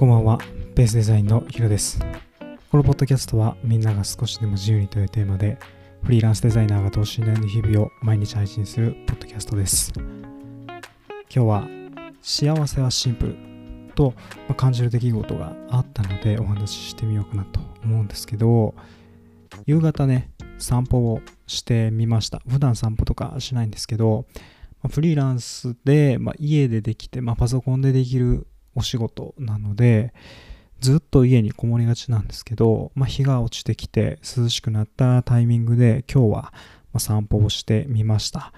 こんばんは、ベースデザインのヒロです。このポッドキャストはみんなが少しでも自由にというテーマでフリーランスデザイナーが等身大の日々を毎日配信するポッドキャストです。今日は幸せはシンプルと感じる出来事があったのでお話ししてみようかなと思うんですけど、夕方ね、散歩をしてみました。普段散歩とかしないんですけど、フリーランスで、家でできて、パソコンでできるお仕事なのでずっと家にこもりがちなんですけど、日が落ちてきて涼しくなったタイミングで今日は散歩をしてみました。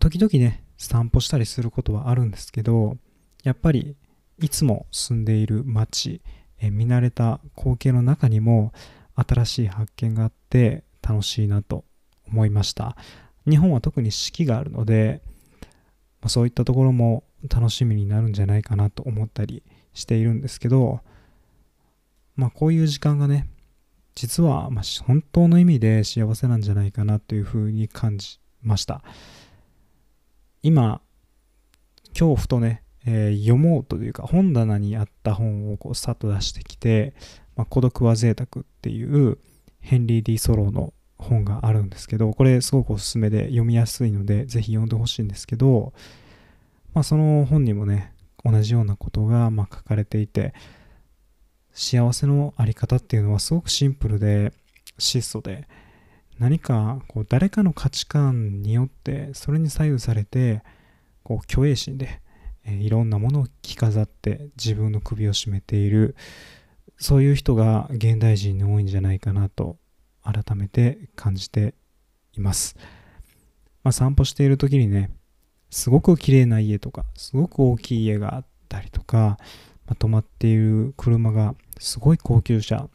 時々ね散歩したりすることはあるんですけど、やっぱりいつも住んでいる街、見慣れた光景の中にも新しい発見があって楽しいなと思いました。日本は特に四季があるので、そういったところも楽しみになるんじゃないかなと思ったりしているんですけど、こういう時間がね、実は本当の意味で幸せなんじゃないかなというふうに感じました。今日ふとね、読もうというか本棚にあった本をさっと出してきて、孤独は贅沢っていうヘンリー・D・ソローの本があるんですけど、これすごくおすすめで読みやすいのでぜひ読んでほしいんですけど、その本にもね同じようなことが書かれていて、幸せのあり方っていうのはすごくシンプルで質素で、何か誰かの価値観によってそれに左右されて虚栄心でいろんなものを着飾って自分の首を絞めている、そういう人が現代人に多いんじゃないかなと改めて感じています。散歩している時にね、すごく綺麗な家とか、すごく大きい家があったりとか、止まっている車がすごい高級車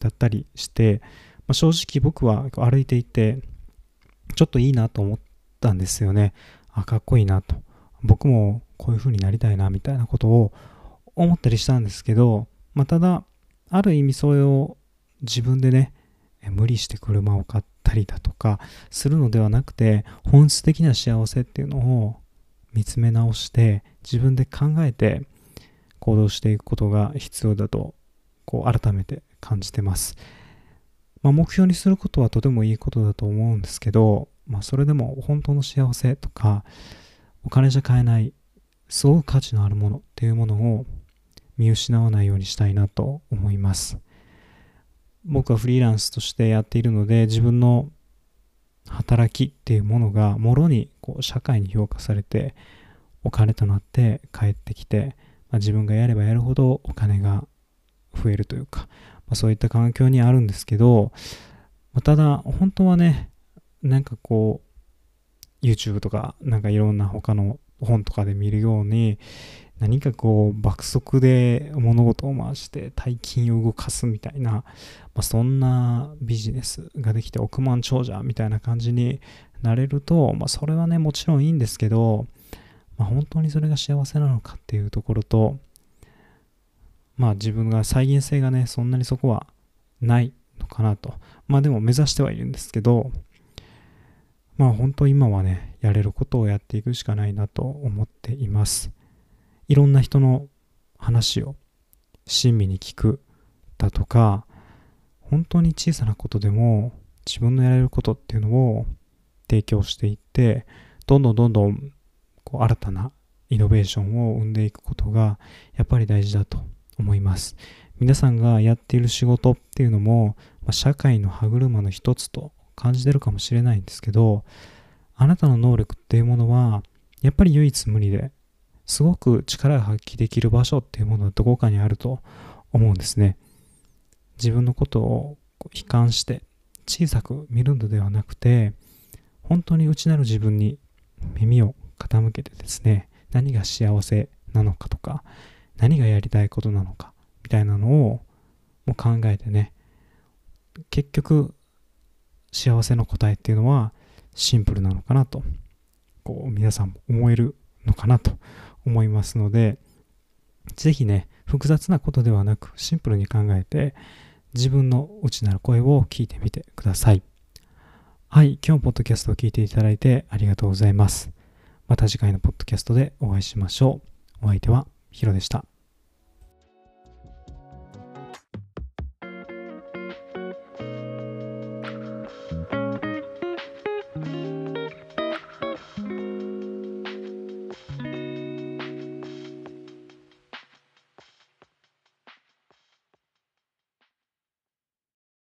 だったりして、正直僕は歩いていてちょっといいなと思ったんですよね。かっこいいなと。僕もこういう風になりたいなみたいなことを思ったりしたんですけど、ただある意味それを自分でね、無理して車を買ったりだとかするのではなくて、本質的な幸せっていうのを見つめ直して自分で考えて行動していくことが必要だと改めて感じてます。目標にすることはとてもいいことだと思うんですけど、それでも本当の幸せとかお金じゃ買えないすごく価値のあるものっていうものを見失わないようにしたいなと思います。僕はフリーランスとしてやっているので、自分の働きっていうものがもろに社会に評価されてお金となって返ってきて、自分がやればやるほどお金が増えるというか、そういった環境にあるんですけど、ただ本当はね、YouTube とかいろんな他の本とかで見るように、何か爆速で物事を回して大金を動かすみたいな、そんなビジネスができて億万長者みたいな感じになれると、それはねもちろんいいんですけど、本当にそれが幸せなのかっていうところと、自分が再現性がねそんなにそこはないのかなと。でも目指してはいるんですけど、本当今はねやれることをやっていくしかないなと思っています。いろんな人の話を親身に聞くだとか、本当に小さなことでも自分のやれることっていうのを提供していって、どんどん新たなイノベーションを生んでいくことがやっぱり大事だと思います。皆さんがやっている仕事っていうのも、社会の歯車の一つと感じてるかもしれないんですけど、あなたの能力っていうものはやっぱり唯一無二で、すごく力を発揮できる場所っていうものはどこかにあると思うんですね。自分のことを悲観して小さく見るのではなくて、本当に内なる自分に耳を傾けてですね、何が幸せなのかとか、何がやりたいことなのかみたいなのをもう考えてね、結局幸せの答えっていうのはシンプルなのかなと皆さんも思えるのかなと思いますので、ぜひね複雑なことではなくシンプルに考えて自分の内なる声を聞いてみてください。はい、今日ポッドキャストを聞いていただいてありがとうございます。また次回のポッドキャストでお会いしましょう。お相手はヒロでした。